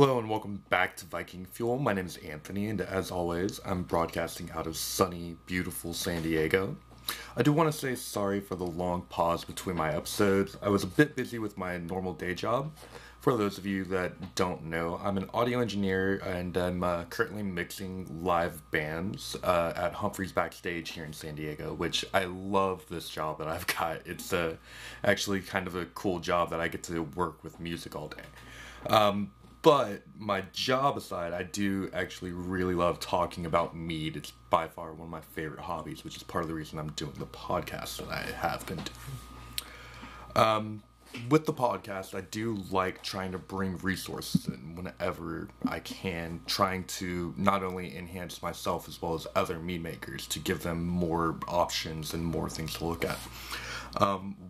Hello and welcome back to Viking Fuel. My name is Anthony, and as always, I'm broadcasting out of sunny, beautiful San Diego. I do want to say sorry for the long pause between my episodes. I was a bit busy with my normal day job. For those of you that don't know, I'm an audio engineer, and I'm currently mixing live bands at Humphrey's Backstage here in San Diego, which I love this job that I've got. It's actually kind of a cool job that I get to work with music all day. But my job aside, I do actually really love talking about mead. It's by far one of my favorite hobbies, which is part of the reason I'm doing the podcast that I have been doing. With the podcast, I do like trying to bring resources in whenever I can, trying to not only enhance myself as well as other mead makers to give them more options and more things to look at.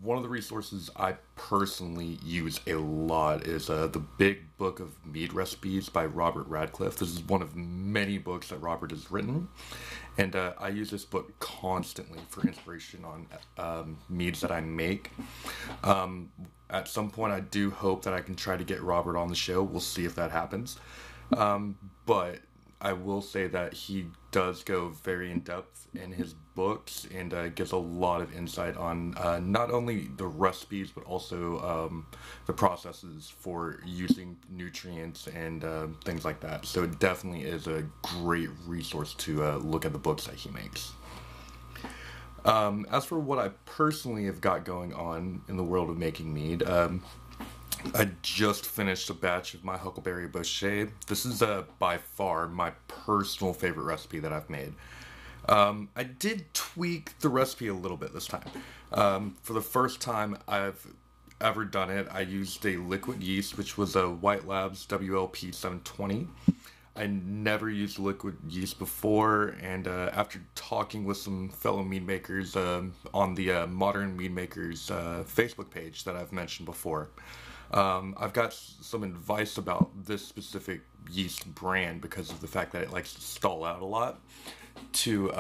One of the resources I personally use a lot is The Big Book of Mead Recipes by Robert Radcliffe. This is one of many books that Robert has written, and I use this book constantly for inspiration on meads that I make. At some point, I do hope that I can try to get Robert on the show. We'll see if that happens, but I will say that he does go very in-depth in his books and gives a lot of insight on not only the recipes, but also the processes for using nutrients and things like that. So it definitely is a great resource to look at the books that he makes. As for what I personally have got going on in the world of making mead, I just finished a batch of my Huckleberry Boucher. This is by far my personal favorite recipe that I've made. I did tweak the recipe a little bit this time. For the first time I've ever done it, I used a liquid yeast, which was a White Labs WLP 720. I never used liquid yeast before, and after talking with some fellow mead makers on the Modern Mead Makers Facebook page that I've mentioned before, I've got some advice about this specific yeast brand because of the fact that it likes to stall out a lot, to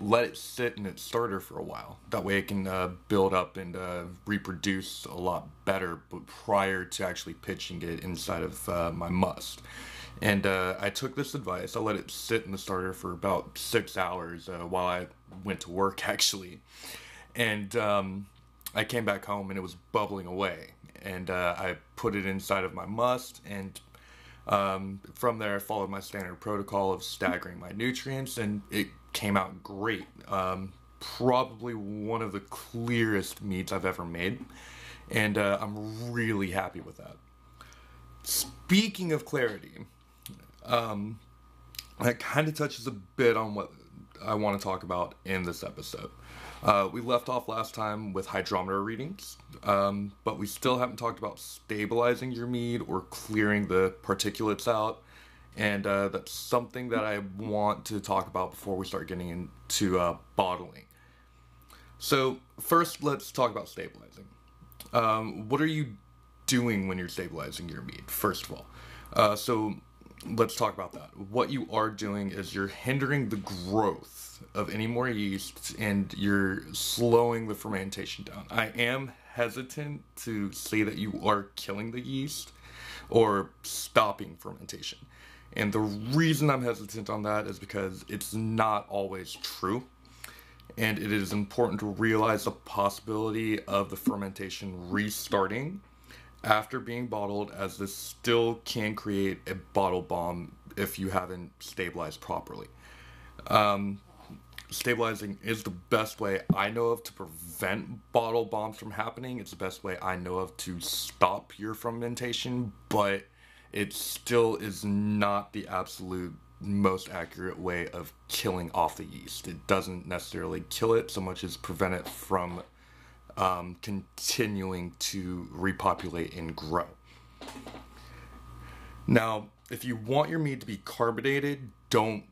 let it sit in its starter for a while. That way it can build up and reproduce a lot better prior to actually pitching it inside of my must. And I took this advice. I let it sit in the starter for about 6 hours while I went to work, actually. And I came back home and it was bubbling away. And I put it inside of my must, and from there I followed my standard protocol of staggering my nutrients, and it came out great. Probably one of the clearest meads I've ever made, and I'm really happy with that. Speaking of clarity, that kind of touches a bit on what I want to talk about in this episode. We left off last time with hydrometer readings, but we still haven't talked about stabilizing your mead or clearing the particulates out, and that's something that I want to talk about before we start getting into bottling. So first, let's talk about stabilizing. What are you doing when you're stabilizing your mead, first of all? So let's talk about that. What you are doing is you're hindering the growth of any more yeast and you're slowing the fermentation down. I am hesitant to say that you are killing the yeast or stopping fermentation. And the reason I'm hesitant on that is because it's not always true. And it is important to realize the possibility of the fermentation restarting after being bottled, as this still can create a bottle bomb if you haven't stabilized properly. Stabilizing is the best way I know of to prevent bottle bombs from happening. It's the best way I know of to stop your fermentation, but it still is not the absolute most accurate way of killing off the yeast. It doesn't necessarily kill it so much as prevent it from continuing to repopulate and grow. Now, if you want your mead to be carbonated, don't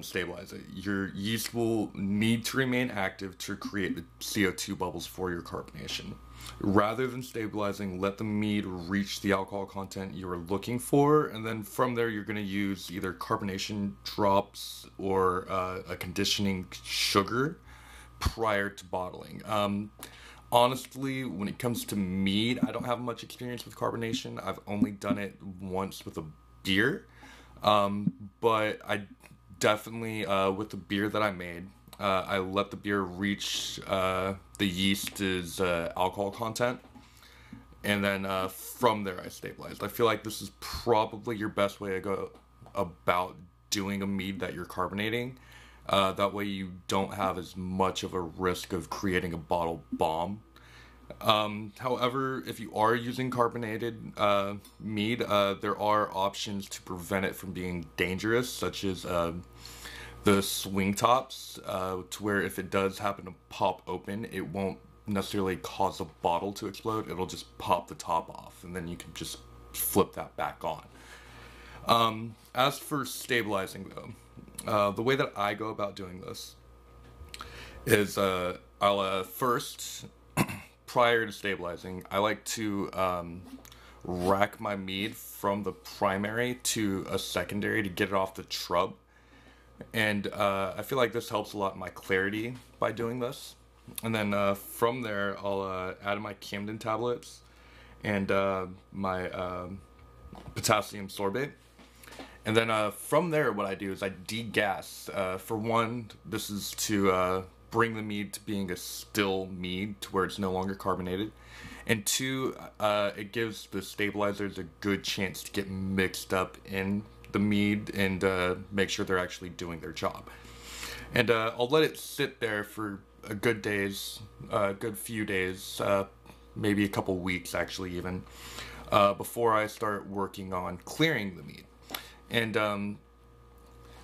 stabilize it. Your yeast will need to remain active to create the CO2 bubbles for your carbonation. Rather than stabilizing, let the mead reach the alcohol content you are looking for, and then from there you're going to use either carbonation drops or a conditioning sugar prior to bottling. Honestly, when it comes to mead, I don't have much experience with carbonation. I've only done it once with a beer, but I definitely, with the beer that I made, I let the beer reach the yeast's alcohol content, and then from there I stabilized. I feel like this is probably your best way to go about doing a mead that you're carbonating. That way you don't have as much of a risk of creating a bottle bomb. However, if you are using carbonated mead, there are options to prevent it from being dangerous, such as the swing tops, to where if it does happen to pop open, it won't necessarily cause a bottle to explode. It'll just pop the top off, and then you can just flip that back on. As for stabilizing, though, the way that I go about doing this is I'll first, prior to stabilizing, I like to rack my mead from the primary to a secondary to get it off the trub. And I feel like this helps a lot in my clarity by doing this. And then from there, I'll add my Camden tablets and my potassium sorbate. And then from there, what I do is I degas. For one, this is to bring the mead to being a still mead to where it's no longer carbonated. And two, it gives the stabilizers a good chance to get mixed up in the mead and make sure they're actually doing their job. And I'll let it sit there for a good days, a good few days, maybe a couple weeks actually even, before I start working on clearing the mead. And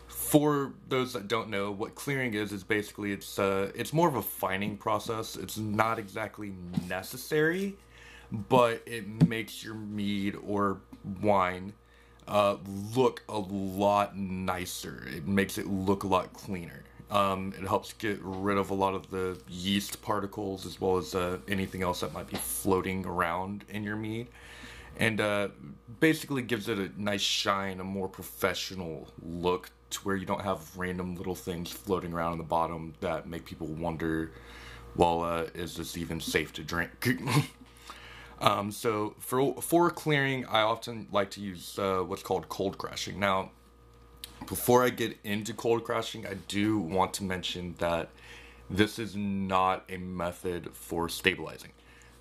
for those that don't know, what clearing is basically it's more of a fining process. It's not exactly necessary, but it makes your mead or wine look a lot nicer. It makes it look a lot cleaner. It helps get rid of a lot of the yeast particles as well as anything else that might be floating around in your mead. And basically gives it a nice shine, a more professional look to where you don't have random little things floating around on the bottom that make people wonder, well, is this even safe to drink? So for clearing, I often like to use what's called cold crashing. Now, before I get into cold crashing, I do want to mention that this is not a method for stabilizing.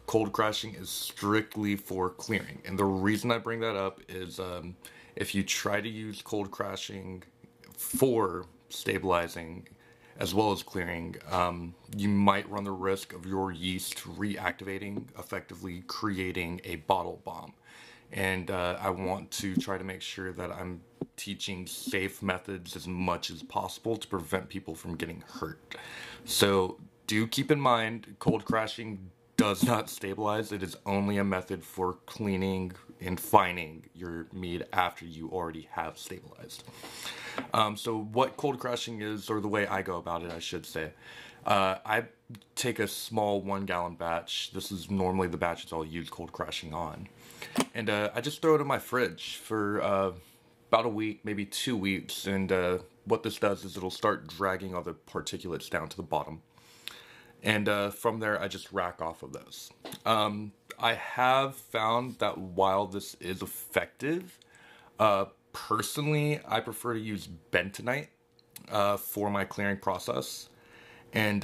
Cold crashing is strictly for clearing, and the reason I bring that up is if you try to use cold crashing for stabilizing as well as clearing, you might run the risk of your yeast reactivating, effectively creating a bottle bomb. And I want to try to make sure that I'm teaching safe methods as much as possible to prevent people from getting hurt. So do keep in mind, cold crashing does not stabilize. It is only a method for cleaning and fining your mead after you already have stabilized. So what cold crashing is, or the way I go about it, I should say, I take a small 1 gallon batch. This is normally the batches I'll use cold crashing on. And I just throw it in my fridge for about a week, maybe 2 weeks. And what this does is it'll start dragging all the particulates down to the bottom. And from there, I just rack off of those. I have found that while this is effective, personally, I prefer to use bentonite for my clearing process. And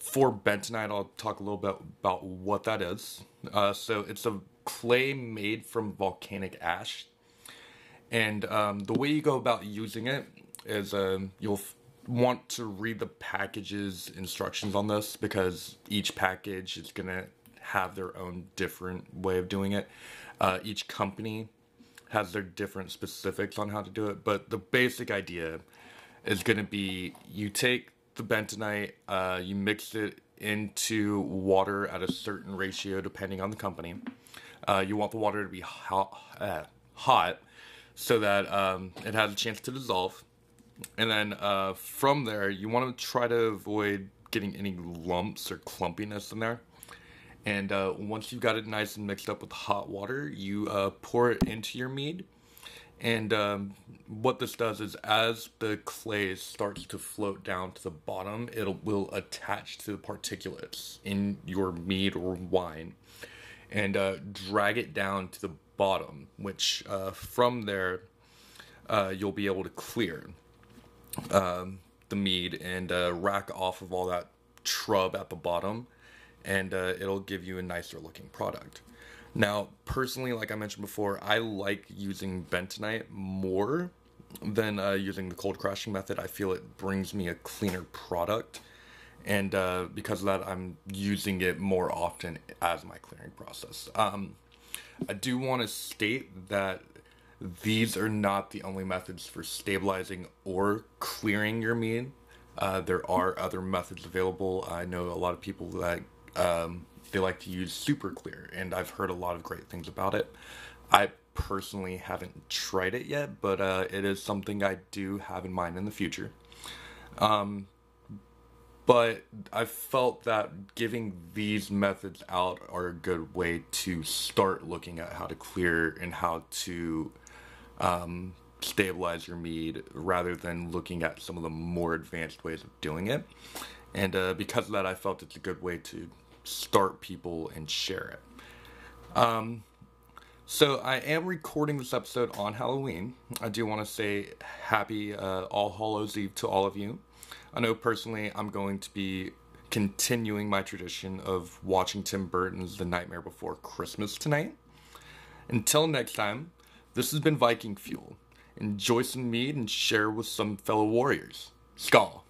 for bentonite, I'll talk a little bit about what that is. So it's a clay made from volcanic ash. And the way you go about using it is you'll want to read the package's instructions on this, because each package is going to have their own different way of doing it. Each company has their different specifics on how to do it, but the basic idea is going to be you take the bentonite, you mix it into water at a certain ratio depending on the company. You want the water to be hot so that it has a chance to dissolve. And then from there, you want to try to avoid getting any lumps or clumpiness in there. And once you've got it nice and mixed up with hot water, you pour it into your mead. And what this does is as the clay starts to float down to the bottom, it will attach to the particulates in your mead or wine and drag it down to the bottom, which from there you'll be able to clear the mead and rack off of all that trub at the bottom, and it'll give you a nicer looking product. Now, personally, like I mentioned before, I like using bentonite more than using the cold crashing method. I feel it brings me a cleaner product, and because of that, I'm using it more often as my clearing process. I do want to state that these are not the only methods for stabilizing or clearing your mead. There are other methods available. I know a lot of people that they like to use Super Clear, and I've heard a lot of great things about it. I personally haven't tried it yet, but it is something I do have in mind in the future. But I felt that giving these methods out are a good way to start looking at how to clear and how to stabilize your mead, rather than looking at some of the more advanced ways of doing it. And because of that, I felt it's a good way to start people and share it. So I am recording this episode on Halloween. I do want to say happy All Hallows Eve to all of you. I know personally I'm going to be continuing my tradition of watching Tim Burton's The Nightmare Before Christmas tonight. Until next time, this has been Viking Fuel. Enjoy some mead and share with some fellow warriors. Skål!